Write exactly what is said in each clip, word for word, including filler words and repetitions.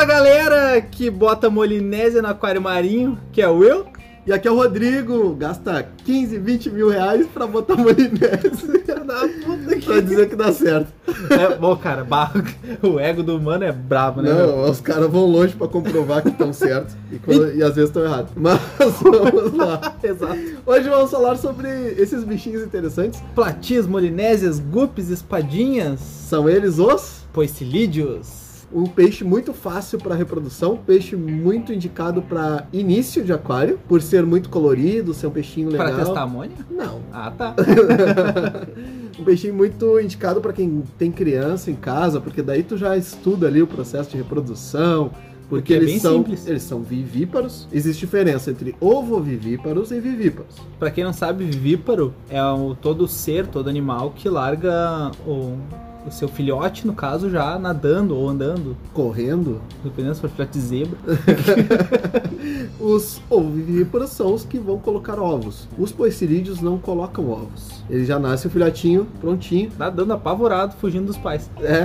Fala galera que bota Molinésia no aquário marinho, que é o Will. E aqui é o Rodrigo, gasta quinze, vinte mil reais pra botar Molinésia na puta que... pra dizer que dá certo. É, bom, cara, barro, o ego do humano é brabo, né? Não, meu? Os caras vão longe pra comprovar que estão certos e, quando... e às vezes estão errados. Mas vamos lá. Exato. Hoje vamos falar sobre esses bichinhos interessantes. Platias, Molinésias, guppies, espadinhas. São eles os... poecilídeos. Um peixe muito fácil para reprodução, peixe muito indicado para início de aquário, por ser muito colorido, ser um peixinho legal. Para testar amônia? Não. Ah, tá. Um peixinho muito indicado para quem tem criança em casa, porque daí tu já estuda ali o processo de reprodução, porque, porque eles, é bem são, simples. Eles são vivíparos. Existe diferença entre ovovivíparos e vivíparos. Para quem não sabe, vivíparo é o, todo ser, todo animal que larga o... o seu filhote, no caso, já nadando ou andando. Correndo. Dependendo se for filhote de zebra. Os ovivíparos são os que vão colocar ovos. Os poecilídeos não colocam ovos. Ele já nasce o filhotinho, prontinho. Nadando apavorado, fugindo dos pais. É,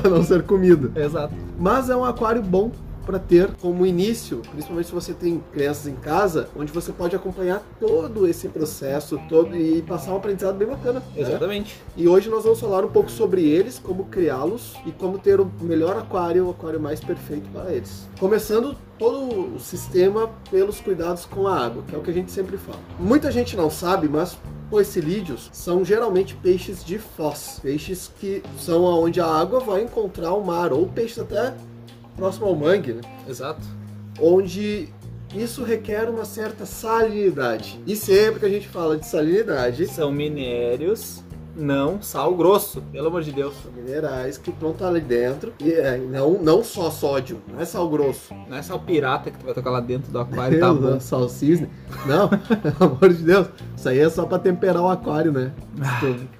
pra não ser comido. Exato. Mas é um aquário bom para ter como início, principalmente se você tem crianças em casa, onde você pode acompanhar todo esse processo todo e passar um aprendizado bem bacana. Exatamente. Né? E hoje nós vamos falar um pouco sobre eles, como criá-los e como ter o melhor aquário, o aquário mais perfeito para eles. Começando todo o sistema pelos cuidados com a água, que é o que a gente sempre fala. Muita gente não sabe, mas poecilídeos são geralmente peixes de foz, peixes que são onde a água vai encontrar o mar, ou peixes até próximo ao mangue, né? Exato. Onde isso requer uma certa salinidade. E sempre que a gente fala de salinidade... são minérios, não sal grosso, pelo amor de Deus. São minerais que vão estar ali dentro. E é, não, não só sódio, não é sal grosso. Não é sal pirata que tu vai tocar lá dentro do aquário, Deus, tá bom. Não é sal cisne. Não, pelo amor de Deus. Isso aí é só pra temperar o aquário, né?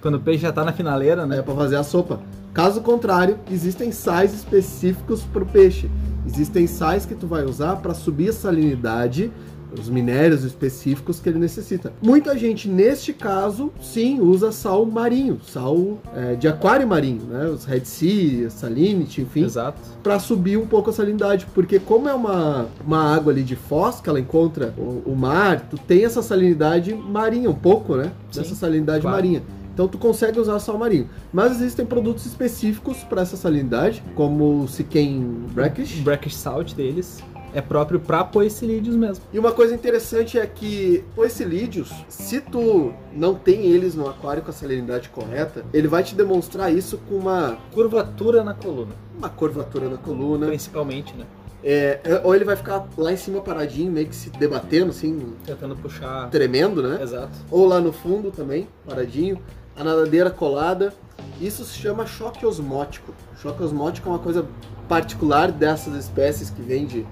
Quando o peixe já tá na finaleira, né? É pra fazer a sopa. Caso contrário, existem sais específicos para o peixe. Existem sais que tu vai usar para subir a salinidade, os minérios específicos que ele necessita. Muita gente, neste caso, sim, usa sal marinho, sal é, de aquário marinho, né? Os Red Sea, Salinity, enfim. Exato. Para subir um pouco a salinidade, porque como é uma, uma água ali de foz, que ela encontra o, o mar, tu tem essa salinidade marinha, um pouco, né? Sim, dessa salinidade, claro, marinha. Então tu consegue usar sal marinho. Mas existem produtos específicos para essa salinidade, como o Seachem Brackish. O Brackish Salt deles é próprio para poecilídeos mesmo. E uma coisa interessante é que poecilídeos, se tu não tem eles no aquário com a salinidade correta, ele vai te demonstrar isso com uma... curvatura na coluna. Uma curvatura na coluna. Principalmente, né? É, ou ele vai ficar lá em cima paradinho, meio que se debatendo, assim... tentando puxar... tremendo, né? Exato. Ou lá no fundo também, paradinho. A nadadeira colada. Isso se chama choque osmótico. Choque osmótico é uma coisa particular dessas espécies que vêm de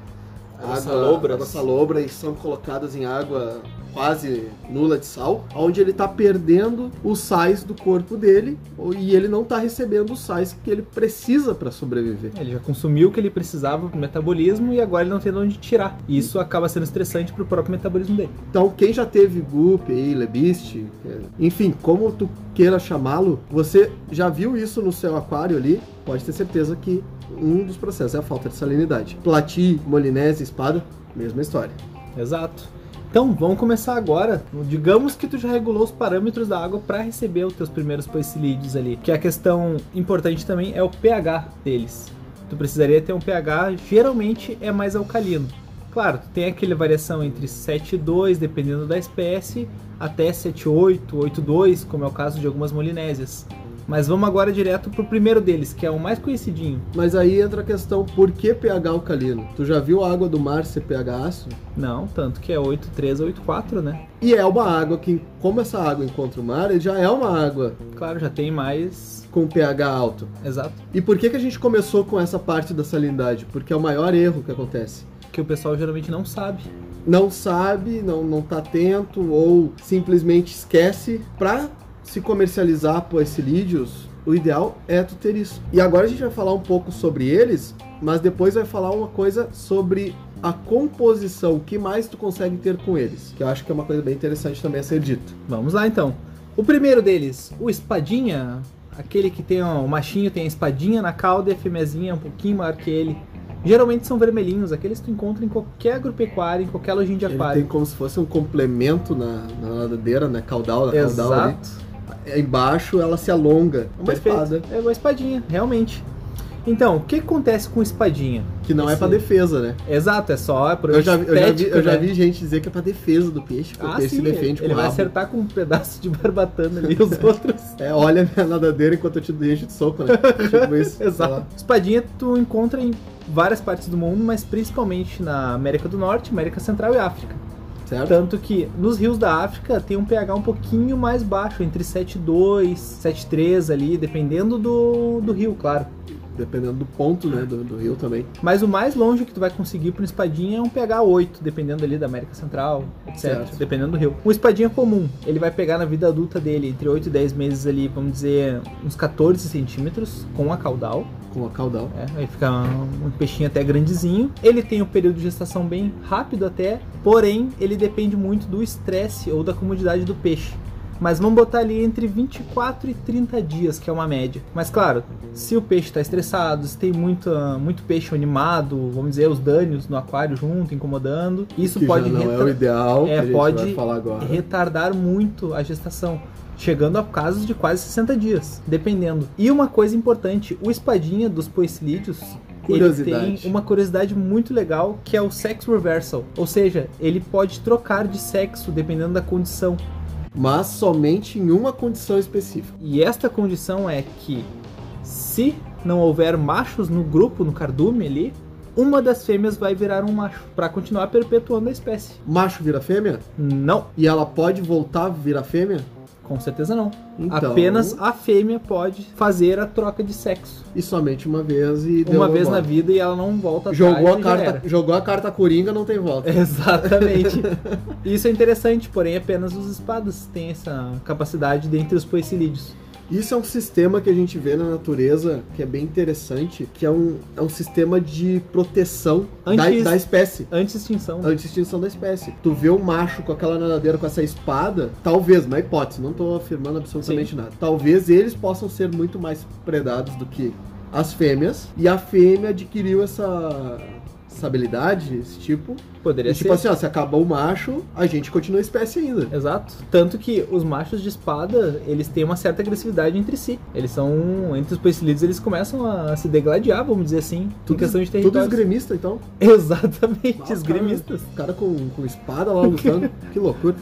água salobra, água salobra e são colocadas em água quase nula de sal, onde ele está perdendo os sais do corpo dele e ele não está recebendo os sais que ele precisa para sobreviver. Ele já consumiu o que ele precisava para o metabolismo e agora ele não tem de onde tirar. E isso acaba sendo estressante para o próprio metabolismo dele. Então, quem já teve guppy, lebiste, enfim, como tu queira chamá-lo, você já viu isso no seu aquário ali, pode ter certeza que um dos processos é a falta de salinidade. Plati, Molinésia, espada, mesma história. Exato. Então, vamos começar agora. Digamos que tu já regulou os parâmetros da água para receber os teus primeiros poecilídeos ali. Que a questão importante também é o pH deles. Tu precisaria ter um pH, geralmente é mais alcalino. Claro, tu tem aquela variação entre sete e dois, dependendo da espécie, até sete, oito, oito, dois, como é o caso de algumas molinésias. Mas vamos agora direto pro primeiro deles, que é o mais conhecidinho. Mas aí entra a questão, por que pH alcalino? Tu já viu a água do mar ser pH ácido? Não, tanto que é oito três ou oito quatro, né? E é uma água que, como essa água encontra o mar, ele já é uma água... claro, já tem mais... com pH alto. Exato. E por que que a gente começou com essa parte da salinidade? Porque é o maior erro que acontece. Que o pessoal geralmente não sabe. Não sabe, não, não tá atento, ou simplesmente esquece pra... se comercializar poecilídeos, o ideal é tu ter isso. E agora a gente vai falar um pouco sobre eles, mas depois vai falar uma coisa sobre a composição, o que mais tu consegue ter com eles, que eu acho que é uma coisa bem interessante também a ser dito. Vamos lá então. O primeiro deles, o espadinha, aquele que tem ó, o machinho tem a espadinha na cauda e a fêmeazinha um pouquinho maior que ele. Geralmente são vermelhinhos, aqueles que tu encontra em qualquer agropecuária, em qualquer lojinha de aquário. Ele tem como se fosse um complemento na, na nadadeira, na caudal, na caudal ali. Embaixo ela se alonga. É uma Perfeito. espada. É uma espadinha, realmente. Então, o que acontece com espadinha? Que não Esse... é pra defesa, né? Exato, é só... É por eu, já, estética, eu, já vi, né? eu já vi gente dizer que é pra defesa do peixe, porque ah, o peixe sim, se defende com ele vai rabo. acertar com um pedaço de barbatana ali, os outros... É, olha a nadadeira enquanto eu te deixo de soco, né? Tipo isso. Exato. Espadinha tu encontra em várias partes do mundo, mas principalmente na América do Norte, América Central e África. Certo. Tanto que nos rios da África tem um pH um pouquinho mais baixo, entre sete vírgula dois, sete vírgula três ali, dependendo do, do rio, claro. Dependendo do ponto, né, do, do rio também. Mas o mais longe que tu vai conseguir para um espadinha é um pH oito, dependendo ali da América Central, etcétera. Certo. Dependendo do rio. Um espadinha comum, ele vai pegar na vida adulta dele entre oito e dez meses ali, vamos dizer, uns quatorze centímetros com a caudal. Com a caudal. É, aí fica um, um peixinho até grandezinho. Ele tem um período de gestação bem rápido até, porém, ele depende muito do estresse ou da comodidade do peixe. Mas vamos botar ali entre vinte e quatro e trinta dias, que é uma média. Mas claro, se o peixe está estressado, se tem muito, muito peixe animado, vamos dizer, os dânios no aquário junto, incomodando, isso que pode já não é o ideal, é, que a gente pode vai falar agora. retardar muito a gestação, chegando a casos de quase sessenta dias, dependendo. E uma coisa importante, o espadinha dos poecilídeos, ele tem uma curiosidade muito legal, que é o sex reversal, ou seja, ele pode trocar de sexo dependendo da condição. Mas somente em uma condição específica. E esta condição é que, se não houver machos no grupo, no cardume ali, uma das fêmeas vai virar um macho, para continuar perpetuando a espécie. Macho vira fêmea? Não. E ela pode voltar a virar fêmea? Com certeza não. Então... apenas a fêmea pode fazer a troca de sexo. E somente uma vez e deu Uma vez volta. na vida e ela não volta atrás. Jogou a carta, jogou a carta coringa, não tem volta. Exatamente. Isso é interessante, porém apenas os espadas têm essa capacidade dentre os poecilídeos. Isso é um sistema que a gente vê na natureza, que é bem interessante, que é um, é um sistema de proteção Antes, da, da espécie. Anti-extinção. Né? Anti-extinção da espécie. Tu vê o macho com aquela nadadeira, com essa espada, talvez, na hipótese, não estou afirmando absolutamente Sim. nada, talvez eles possam ser muito mais predados do que as fêmeas, e a fêmea adquiriu essa... essa habilidade, esse tipo. Poderia e, tipo ser. Tipo assim, ó, se acabar o macho, a gente continua a espécie ainda. Exato. Tanto que os machos de espada, eles têm uma certa agressividade entre si. Eles são, entre os poecilídeos, eles começam a se degladiar, vamos dizer assim, tudo, em questão de território. Todos gremistas, então? Exatamente, ah, os gremistas. Cara, cara com, com espada lá lutando, que loucura.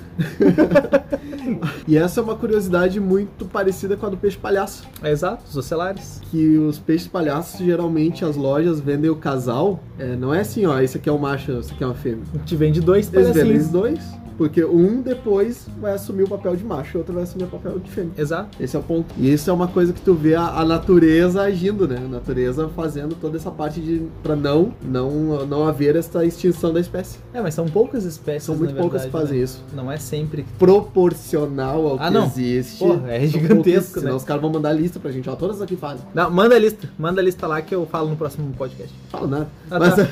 E essa é uma curiosidade muito parecida com a do peixe palhaço. É, exato, os ocelares. Que os peixes palhaços, geralmente, as lojas vendem o casal, é, não é assim, ó, esse aqui é o macho, esse aqui é uma fêmea. Te vende dois palhacinhos. Eles vendem dois, porque um depois vai assumir o papel de macho, o outro vai assumir o papel de fêmea. Exato. Esse é o ponto. E isso é uma coisa que tu vê a, a natureza agindo, né? A natureza fazendo toda essa parte de pra não, não, não haver essa extinção da espécie. É, mas são poucas espécies, São muito na poucas verdade, que fazem né? isso. Não é sempre... Proporcional ao ah, que não. existe. Porra, é gigantesco, né? Senão os caras vão mandar a lista pra gente, ó, todas aqui fazem. Não, manda a lista. Manda a lista lá que eu falo no próximo podcast. Falo nada. Ah, mas... tá.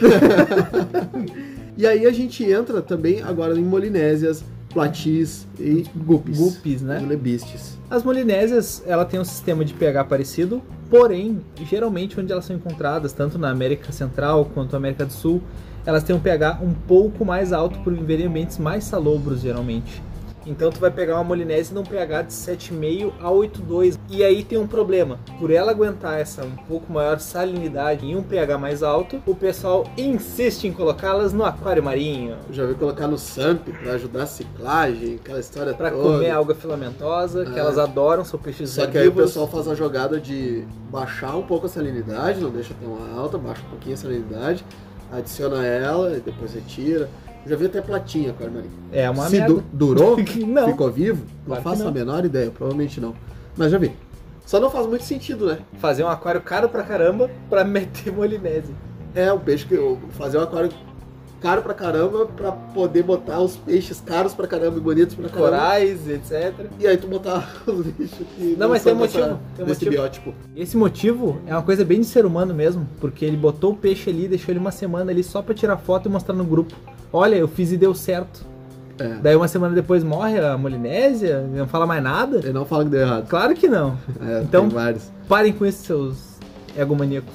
E aí a gente entra também agora em molinésias, platis e guppies. Guppies, né? Julebistes. As molinésias, ela tem um sistema de pH parecido, porém, geralmente onde elas são encontradas, tanto na América Central quanto na América do Sul, elas têm um pH um pouco mais alto por viver em ambientes mais salobros, geralmente. Então tu vai pegar uma molinésia num pH de sete vírgula cinco a oito vírgula dois. E aí tem um problema. Por ela aguentar essa um pouco maior salinidade em um pH mais alto, o pessoal insiste em colocá-las no aquário marinho. Já vi colocar no SAMP pra ajudar a ciclagem, aquela história pra toda. Pra comer alga filamentosa, que é. elas adoram, são peixes Só herbívoros. Que aí o pessoal faz a jogada de baixar um pouco a salinidade, não deixa tão alta, baixa um pouquinho a salinidade, adiciona ela e depois retira. Já vi até platinha com a armarinha. É uma Se merda. Du durou, não. ficou vivo, claro não faço não. a menor ideia, provavelmente não. Mas já vi. Só não faz muito sentido, né? Fazer um aquário caro pra caramba pra meter molinese. É, o peixe que eu... Fazer um aquário caro pra caramba pra poder botar os peixes caros pra caramba e bonitos pra caramba. Corais, etcétera. E aí tu botar os bichos que... Não, não mas tem um motivo. Tem um motivo. Biótipo. Esse motivo é uma coisa bem de ser humano mesmo, porque ele botou o peixe ali, deixou ele uma semana ali só pra tirar foto e mostrar no grupo. Olha, eu fiz e deu certo. É. Daí uma semana depois morre a molinésia, não fala mais nada. Ele não fala que deu errado. Claro que não. É, então, parem com isso, seus egomaníacos.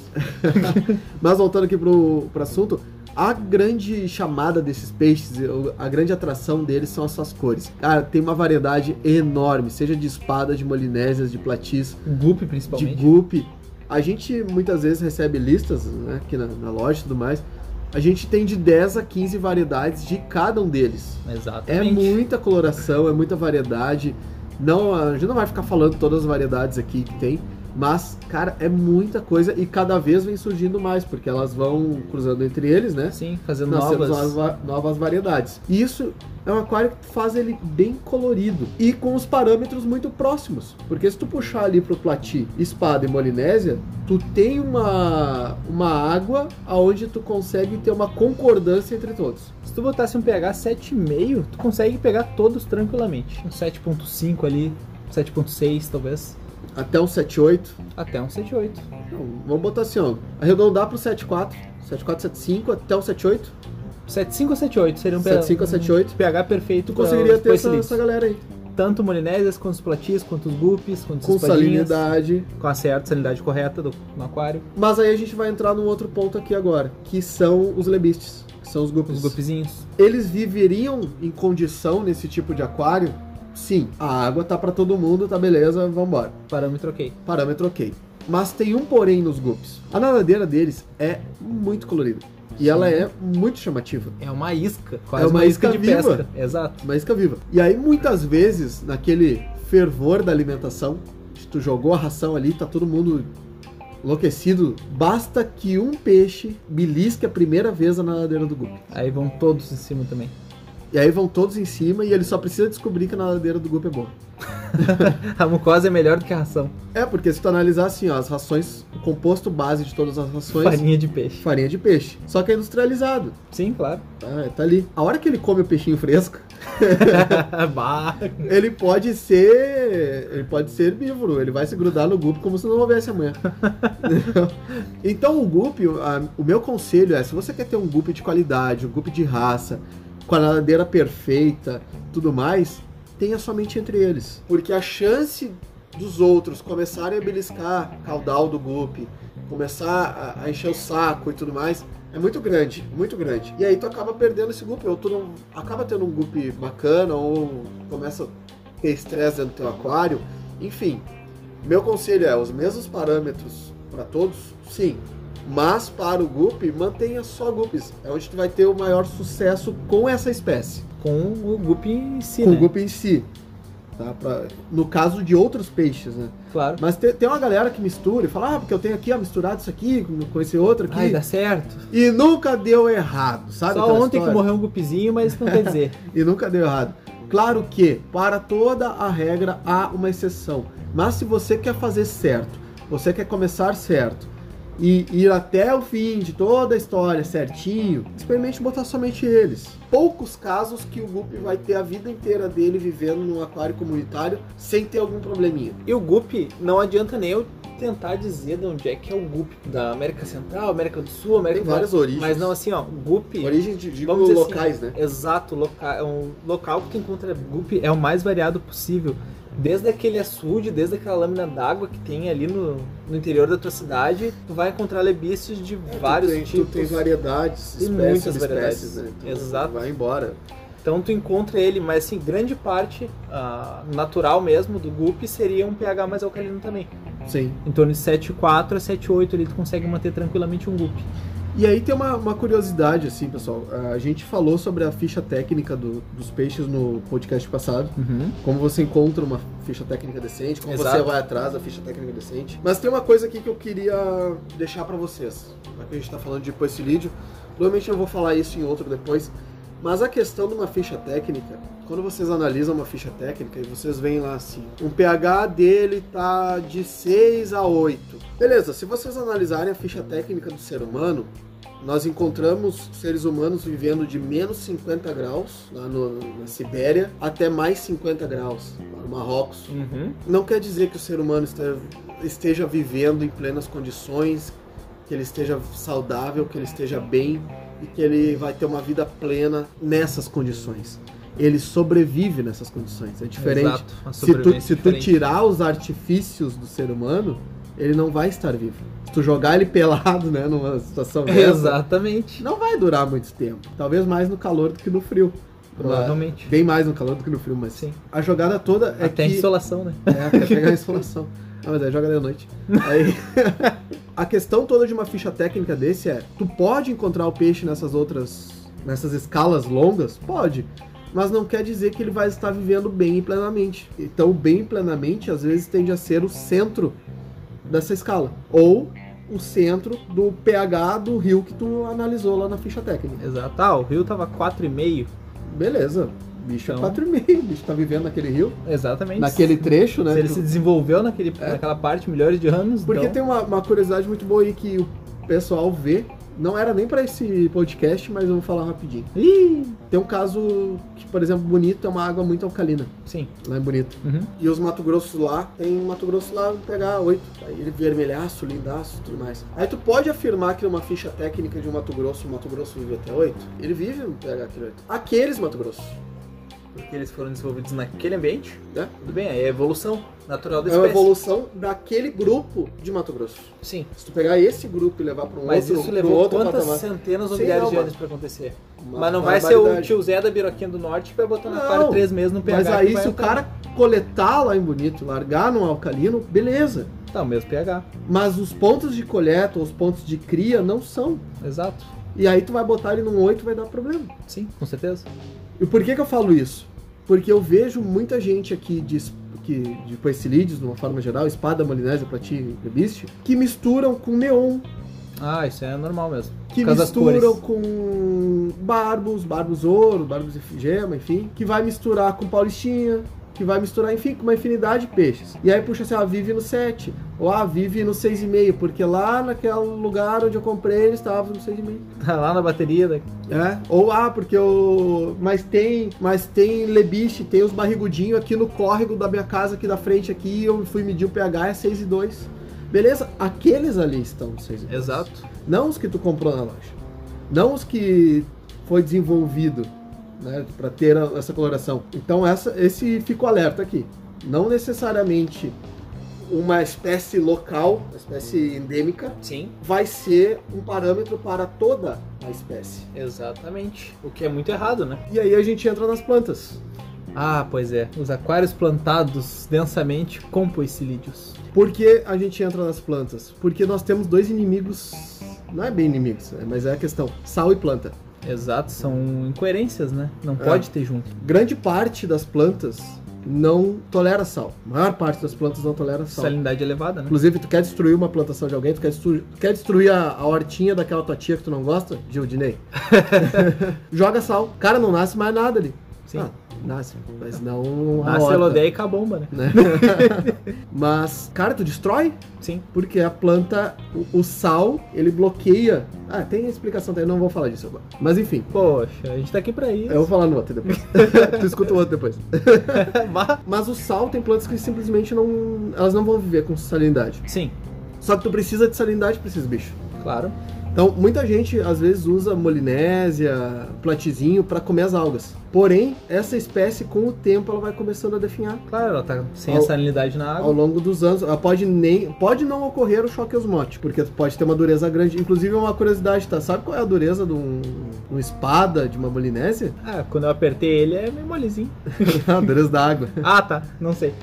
Mas voltando aqui pro, pro assunto, a grande chamada desses peixes, a grande atração deles são as suas cores. Cara, tem uma variedade enorme, seja de espada, de molinésias, de platis. Guppy, principalmente. De guppy. A gente muitas vezes recebe listas, né, aqui na, na loja e tudo mais. A gente tem de dez a quinze variedades de cada um deles. Exatamente. É muita coloração, é muita variedade. Não, a gente não vai ficar falando todas as variedades aqui que tem, mas, cara, é muita coisa e cada vez vem surgindo mais, porque elas vão cruzando entre eles, né? Sim, fazendo novas. novas novas variedades. E isso é um aquário que faz ele bem colorido e com os parâmetros muito próximos, porque se tu puxar ali pro platí, espada e molinésia, tu tem uma, uma água aonde tu consegue ter uma concordância entre todos. Se tu botasse um pH sete vírgula cinco, tu consegue pegar todos tranquilamente. Um sete ponto cinco ali, sete ponto seis talvez. Até um sete oito? Até um sete oito. Então, vamos botar assim, ó, arredondar pro sete quatro, sete quatro, sete cinco, até um sete oito. sete cinco ou sete oito seria um pH. sete cinco ou sete oito. pH perfeito. Tu conseguiria ter essa, essa galera aí. Tanto molinésias, quanto os platis, quanto os guppies, quanto os espadinhas. Com salinidade. Com a certa salinidade correta do, no aquário. Mas aí a gente vai entrar num outro ponto aqui agora, que são os lebistes, que são os guppies. Os guppizinhos. Eles viveriam em condição nesse tipo de aquário? Sim, a água tá pra todo mundo, tá beleza, vambora. Parâmetro ok. Parâmetro ok. Mas tem um porém nos guppies. A nadadeira deles é muito colorida. E ela é muito chamativa. É uma isca. Quase é uma, uma isca, isca de viva. Pesca. Exato. Uma isca viva. E aí, muitas vezes, naquele fervor da alimentação, se tu jogou a ração ali, tá todo mundo enlouquecido, basta que um peixe belisque a primeira vez a nadadeira do guppy. Aí vão todos em cima também. E aí vão todos em cima e ele só precisa descobrir que a nadadeira do guppy é boa. A mucosa é melhor do que a ração. É, porque se tu analisar assim, ó, as rações, o composto base de todas as rações... Farinha de peixe. Farinha de peixe. Só que é industrializado. Sim, claro. Ah, tá ali. A hora que ele come o peixinho fresco... ele pode ser... Ele pode ser herbívoro. Ele vai se grudar no guppy como se não houvesse amanhã. Então o guppy, a, o meu conselho é, se você quer ter um guppy de qualidade, um guppy de raça, com a nadadeira perfeita, tudo mais... tenha somente entre eles, porque a chance dos outros começarem a beliscar caudal do guppy, começar a, a encher o saco e tudo mais, é muito grande, muito grande. E aí tu acaba perdendo esse guppy, ou tu não, acaba tendo um guppy bacana, ou começa a ter estresse dentro do teu aquário, enfim. Meu conselho é, os mesmos parâmetros para todos, sim, mas para o guppy, mantenha só guppies, é onde tu vai ter o maior sucesso com essa espécie. Com o guppy em si, Com né? o guppy em si. Tá? Pra, no caso de outros peixes, né? Claro. Mas te, tem uma galera que mistura e fala, ah, porque eu tenho aqui, ó, misturado isso aqui com esse outro aqui. Ai, dá certo. E nunca deu errado, sabe? Só ontem história? que morreu um guppyzinho, mas não quer dizer. E nunca deu errado. Claro que, para toda a regra, há uma exceção. Mas se você quer fazer certo, você quer começar certo, e ir até o fim de toda a história certinho, experimente botar somente eles. Poucos casos que o guppy vai ter a vida inteira dele vivendo num aquário comunitário sem ter algum probleminha. E o guppy, não adianta nem eu tentar dizer de onde é que é o guppy. Da América Central, América do Sul, América... Tem várias origens. Mas não, assim, ó, guppy... Origens de, de vamos dizer locais, assim, né? Exato, loca, é um local que tu encontra guppy é o mais variado possível. Desde aquele açude, desde aquela lâmina d'água que tem ali no, no interior da tua cidade, tu vai encontrar lebistes de é, vários tem, tipos. Tu tem variedades, tem espécies, muitas variedades. Espécies, né? Exato. Vai embora. Então tu encontra ele, mas assim, grande parte uh, natural mesmo do guppy seria um pH mais alcalino também. Sim. Em torno de sete quatro a sete oito ali tu consegue manter tranquilamente um guppy. E aí tem uma, uma curiosidade, assim, pessoal. A gente falou sobre a ficha técnica do, dos peixes no podcast passado. Uhum. Como você encontra uma ficha técnica decente, como Exato. Você vai atrás da ficha técnica decente. Mas tem uma coisa aqui que eu queria deixar pra vocês. Aqui a gente tá falando de poecilídeo. Provavelmente eu vou falar isso em outro depois. Mas a questão de uma ficha técnica, quando vocês analisam uma ficha técnica e vocês veem lá assim, um pH dele tá de seis a oito. Beleza, se vocês analisarem a ficha técnica do ser humano, nós encontramos seres humanos vivendo de menos cinquenta graus, lá no, na Sibéria, até mais cinquenta graus, lá no Marrocos. Uhum. Não quer dizer que o ser humano esteja, esteja vivendo em plenas condições, que ele esteja saudável, que ele esteja bem, e que ele vai ter uma vida plena nessas condições. Ele sobrevive nessas condições, é diferente. Exato, se tu, se tu tirar os artifícios do ser humano, ele não vai estar vivo. Se tu jogar ele pelado, né, numa situação dessa, exatamente, não vai durar muito tempo. Talvez mais no calor do que no frio. Provavelmente. Bem mais no calor do que no frio, mas sim. A jogada toda é até que... a insolação, né? É, até pegar a insolação. Ah, mas aí joga de noite. Aí... a questão toda de uma ficha técnica desse é, tu pode encontrar o peixe nessas outras... nessas escalas longas? Pode. Mas não quer dizer que ele vai estar vivendo bem e plenamente. Então, bem e plenamente, às vezes, tende a ser o centro dessa escala. Ou... o centro do pH do rio que tu analisou lá na ficha técnica. Exato. Ah, o rio tava quatro vírgula cinco. Beleza. Bicho então... é quatro vírgula cinco. Bicho tá vivendo naquele rio. Exatamente. Naquele trecho, né? Se ele tu... se desenvolveu naquele, é. naquela parte, milhões de anos. Porque então... tem uma, uma curiosidade muito boa aí que o pessoal vê. Não era nem pra esse podcast, mas eu vou falar rapidinho. Ih! Tem um caso que, por exemplo, Bonito é uma água muito alcalina. Sim. Lá em Bonito. Uhum. E os Mato Grosso lá, tem um Mato Grosso lá no pH oito. Aí ele vermelhaço, lindaço, tudo mais. Aí tu pode afirmar que numa ficha técnica de um Mato Grosso, o Mato Grosso vive até oito? Ele vive no pH até oito. Aqueles Mato Grosso. Porque eles foram desenvolvidos naquele ambiente, né? Tudo bem, aí é a evolução natural da espécie. É a evolução daquele grupo de Mato Grosso. Sim. Se tu pegar esse grupo e levar para um mas outro... mas isso levou quantas patamar? Centenas ou sim, milhares não, de anos para acontecer? Uma mas não vai ser o tio Zé da Biroquinha do Norte que vai botar na cara três meses no pH. Mas aí se o cara coletar lá em Bonito, largar num alcalino, beleza. Tá, o mesmo pH. Mas os pontos de coleta ou os pontos de cria não são. Exato. E aí tu vai botar ele num oito, vai dar problema. Sim, com certeza. E por que que eu falo isso? Porque eu vejo muita gente aqui de, que, de poecilídeos, de uma forma geral, espada, molinésia, platina e beast, que misturam com neon. Ah, isso é normal mesmo. Que misturam com barbos, barbos ouro, barbos e gema, enfim. Que vai misturar com paulistinha, que vai misturar, enfim, com uma infinidade de peixes. E aí puxa assim, ah, vive no sete, ou ah, vive no seis vírgula cinco, porque lá naquele lugar onde eu comprei ele estava no seis vírgula cinco. Tá lá na bateria daqui. É, ou ah, porque eu... Mas tem, mas tem lebiche, tem os barrigudinhos aqui no córrego da minha casa aqui da frente aqui, eu fui medir o pH, é seis vírgula dois. Beleza? Aqueles ali estão no seis vírgula dois. Exato. Não os que tu comprou na loja. Não os que foi desenvolvido, né, para ter a, essa coloração. Então essa, esse fico alerta aqui. Não necessariamente uma espécie local, uma espécie endêmica, sim, vai ser um parâmetro para toda a espécie. Exatamente. O que é muito errado, né? E aí a gente entra nas plantas. Ah, pois é. Os aquários plantados densamente com poecilídeos. Por que a gente entra nas plantas? Porque nós temos dois inimigos, não é bem inimigos, mas é a questão, sal e planta. Exato, são incoerências, né? Não é. Pode ter junto. Grande parte das plantas não tolera sal. A maior parte das plantas não tolera sal. Salinidade elevada, né? Inclusive, tu quer destruir uma plantação de alguém, tu quer destruir, quer destruir a, a hortinha daquela tua tia que tu não gosta, Gildinei. Joga sal. Cara, não nasce mais nada ali. Sim. Ah, nasce, mas não... nasce Elodeia e cabomba, né? Mas, cara, tu destrói? Sim. Porque a planta, o, o sal, ele bloqueia... Ah, tem explicação, eu não vou falar disso agora. Mas enfim. Poxa, a gente tá aqui pra isso. Eu vou falar no outro depois. Tu escuta o outro depois. Mas o sal tem plantas que simplesmente não... elas não vão viver com salinidade. Sim. Só que tu precisa de salinidade pra esses bichos. Claro. Então, muita gente, às vezes, usa molinésia, platizinho, para comer as algas. Porém, essa espécie, com o tempo, ela vai começando a definhar. Claro, ela tá sem ao, a salinidade na água. Ao longo dos anos, ela pode nem... pode não ocorrer o choque osmótico, porque pode ter uma dureza grande. Inclusive, é uma curiosidade, tá? Sabe qual é a dureza de um, uma espada, de uma molinésia? Ah, quando eu apertei ele, é meio molezinho. A dureza da água. Ah, tá. Não sei.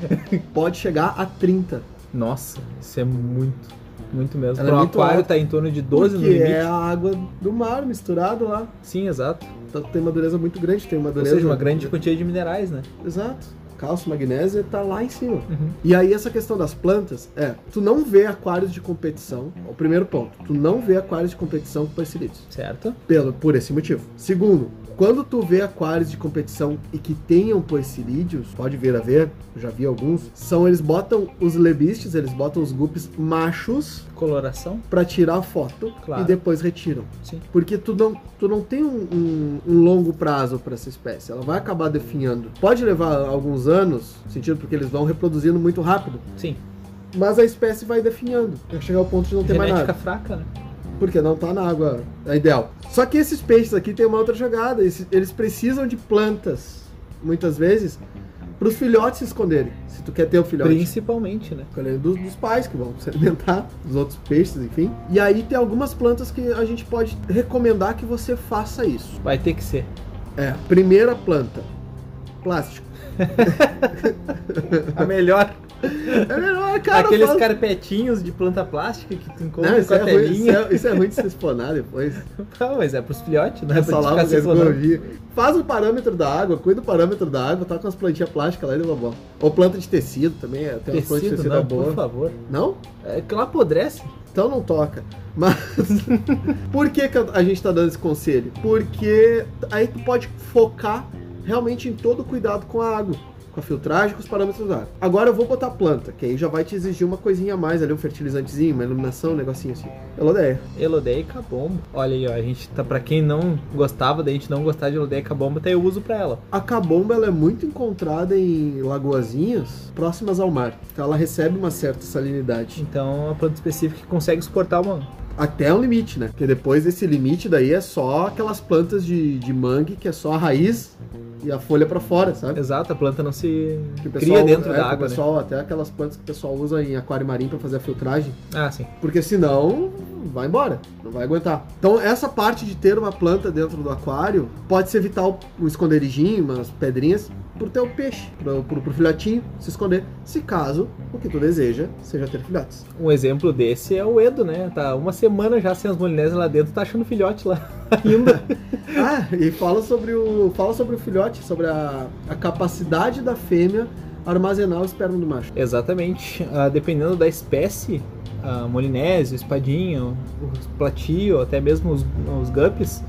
Pode chegar a trinta. Nossa, isso é muito... muito mesmo. Para o aquário tá em torno de doze no limite. Que é a água do mar misturado lá. Sim, exato. Então tem uma dureza muito grande, tem uma dureza... ou seja, uma grande quantia de minerais, né? Exato. Cálcio, magnésio tá lá em cima. Uhum. E aí essa questão das plantas é, tu não vê aquários de competição, o primeiro ponto, tu não vê aquários de competição com poecilídeos. Certo. Pelo, por esse motivo. Segundo, quando tu vê aquários de competição e que tenham poecilídeos, pode vir a ver, já vi alguns, são eles botam os lebistes, eles botam os guppies machos, coloração, pra tirar a foto, claro, e depois retiram. Sim. Porque tu não, tu não tem um, um, um longo prazo pra essa espécie, ela vai acabar definhando. Pode levar alguns anos, no sentido porque eles vão reproduzindo muito rápido. Sim. Mas a espécie vai definhando, vai chegar ao ponto de não ter genética mais nada. Fraca, né? Porque não tá na água, é ideal. Só que esses peixes aqui tem uma outra jogada. Eles precisam de plantas, muitas vezes, para os filhotes se esconderem, se tu quer ter um filhote. Principalmente, né? Dos, dos pais que vão se alimentar, dos outros peixes, enfim. E aí tem algumas plantas que a gente pode recomendar que você faça isso. Vai ter que ser. É, primeira planta, plástico. A melhor. É melhor, cara. Aqueles falo... carpetinhos de planta plástica que tu encontra não, com a é telinha. Ruim, isso, é, isso é ruim de se exponar depois. Pá, mas é pros filhotes, né? É pra lá, ficar se exponar. Faz o parâmetro da água, cuida do parâmetro da água, tá com as plantinhas plásticas lá e leva bola. Ou planta de tecido também, é, tem tecido, uma planta de tecido não, é boa. Por favor. Não? É que ela apodrece. Então não toca. Mas por que, que a gente tá dando esse conselho? Porque aí tu pode focar realmente em todo o cuidado com a água, com a filtragem, com os parâmetros da água. Agora eu vou botar planta, que aí já vai te exigir uma coisinha a mais ali, um fertilizantezinho, uma iluminação, um negocinho assim. Elodeia. Elodeia e cabomba. Olha aí, ó, a gente tá, pra quem não gostava, da gente não gostar de elodeia e cabomba, até eu uso pra ela. A cabomba, ela é muito encontrada em lagoazinhas próximas ao mar, então ela recebe uma certa salinidade. Então é uma planta específica que consegue suportar uma... Até um limite, né? Porque depois desse limite daí é só aquelas plantas de, de mangue, que é só a raiz e a folha pra fora, sabe? Exato, a planta não se que pessoal, cria dentro é, da água, pessoal, né? Até aquelas plantas que o pessoal usa em aquário marinho pra fazer a filtragem. Ah, sim. Porque senão vai embora, não vai aguentar. Então essa parte de ter uma planta dentro do aquário pode ser vital, um esconderijinho, umas pedrinhas, pro teu peixe, pro, pro, pro filhotinho se esconder, se caso o que tu deseja seja ter filhotes. Um exemplo desse é o Edo, né? Tá uma semana já sem as molinésias lá dentro, tá achando filhote lá ainda. Ah, e fala sobre o, fala sobre o filhote, sobre a, a capacidade da fêmea armazenar o esperma do macho. Exatamente. Uh, dependendo da espécie, a molinésio, o espadinho, os platio, até mesmo os, os guppies,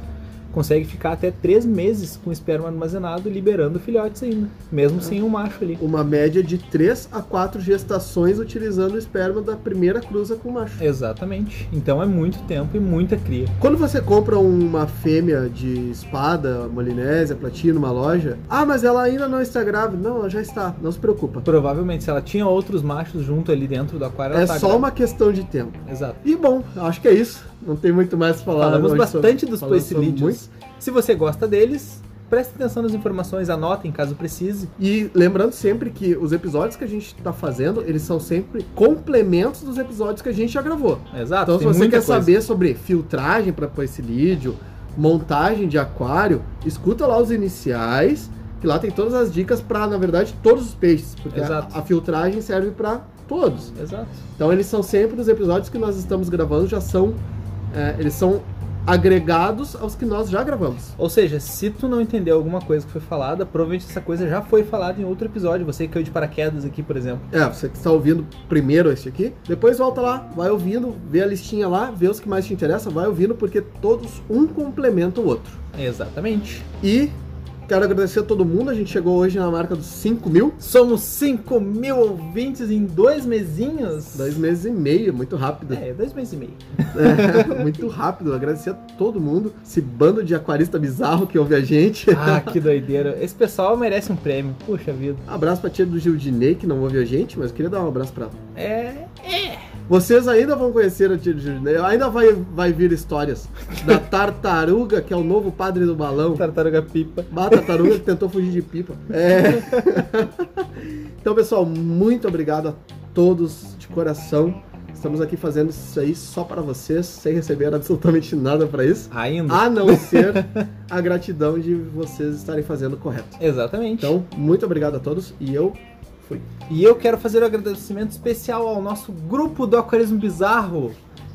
consegue ficar até três meses com o esperma armazenado, liberando filhotes ainda, mesmo ah. sem um macho ali. Uma média de três a quatro gestações utilizando o esperma da primeira cruza com o macho. Exatamente. Então é muito tempo e muita cria. Quando você compra uma fêmea de espada, molinésia, platino, numa loja, ah, mas ela ainda não está grávida. Não, ela já está. Não se preocupa. Provavelmente, se ela tinha outros machos junto ali dentro do aquário, ela é tá só grávida. Uma questão de tempo. Exato. E bom, acho que é isso. Não tem muito mais pra falar. Falamos não, bastante sobre, dos poecilídeos. Se você gosta deles, preste atenção nas informações, anotem caso precise. E lembrando sempre que os episódios que a gente está fazendo, eles são sempre complementos dos episódios que a gente já gravou. Exato. Então se você quer coisa. saber sobre filtragem para poecilídeo, montagem de aquário, escuta lá os iniciais, que lá tem todas as dicas para, na verdade, todos os peixes. Porque Exato. A, a filtragem serve para todos. Exato. Então eles são sempre os episódios que nós estamos gravando, já são... É, eles são agregados aos que nós já gravamos. Ou seja, se tu não entendeu alguma coisa que foi falada, provavelmente essa coisa já foi falada em outro episódio. Você que caiu de paraquedas aqui, por exemplo. É, você que está ouvindo primeiro este aqui, depois volta lá, vai ouvindo, vê a listinha lá, vê os que mais te interessam, vai ouvindo, porque todos um complementa o outro. Exatamente. E... quero agradecer a todo mundo, a gente chegou hoje na marca dos cinco mil. Somos cinco mil ouvintes em dois mesinhos. Dois meses e meio, muito rápido. É, dois meses e meio. É, muito rápido, agradecer a todo mundo, esse bando de aquarista bizarro que ouve a gente. Ah, que doideira. Esse pessoal merece um prêmio, puxa vida. Abraço pra tia do Gildinei, que não ouve a gente, mas eu queria dar um abraço pra ela. É, é. Vocês ainda vão conhecer o tio de Gildinei, ainda vai, vai vir histórias da tartaruga, que é o novo padre do balão. Tartaruga Pipa. A tartaruga que tentou fugir de pipa. É. Então, pessoal, muito obrigado a todos de coração. Estamos aqui fazendo isso aí só para vocês, sem receber absolutamente nada para isso. Ainda. A não ser a gratidão de vocês estarem fazendo o correto. Exatamente. Então, muito obrigado a todos e eu... Fui. E eu quero fazer um agradecimento especial ao nosso grupo do Aquarismo Bizarro.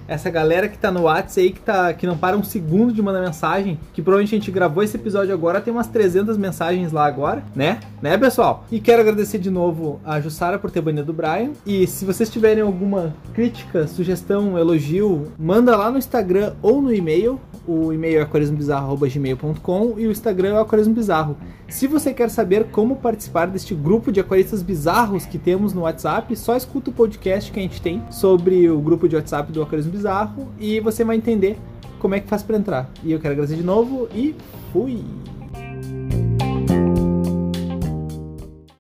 Essa galera que tá no WhatsApp aí, que, tá, que não para um segundo de mandar mensagem. Que provavelmente a gente gravou esse episódio agora, tem umas trezentas mensagens lá agora, né? Né, pessoal? E quero agradecer de novo a Jussara por ter banido o Brian. E se vocês tiverem alguma crítica, sugestão, elogio, manda lá no Instagram ou no e-mail. O e-mail é aquarismo bizarro arroba gmail ponto com e o Instagram é aquarismobizarro. Se você quer saber como participar deste grupo de aquaristas bizarros que temos no WhatsApp, só escuta o podcast que a gente tem sobre o grupo de WhatsApp do Aquarismo Bizarro e você vai entender como é que faz para entrar. E eu quero agradecer de novo e fui!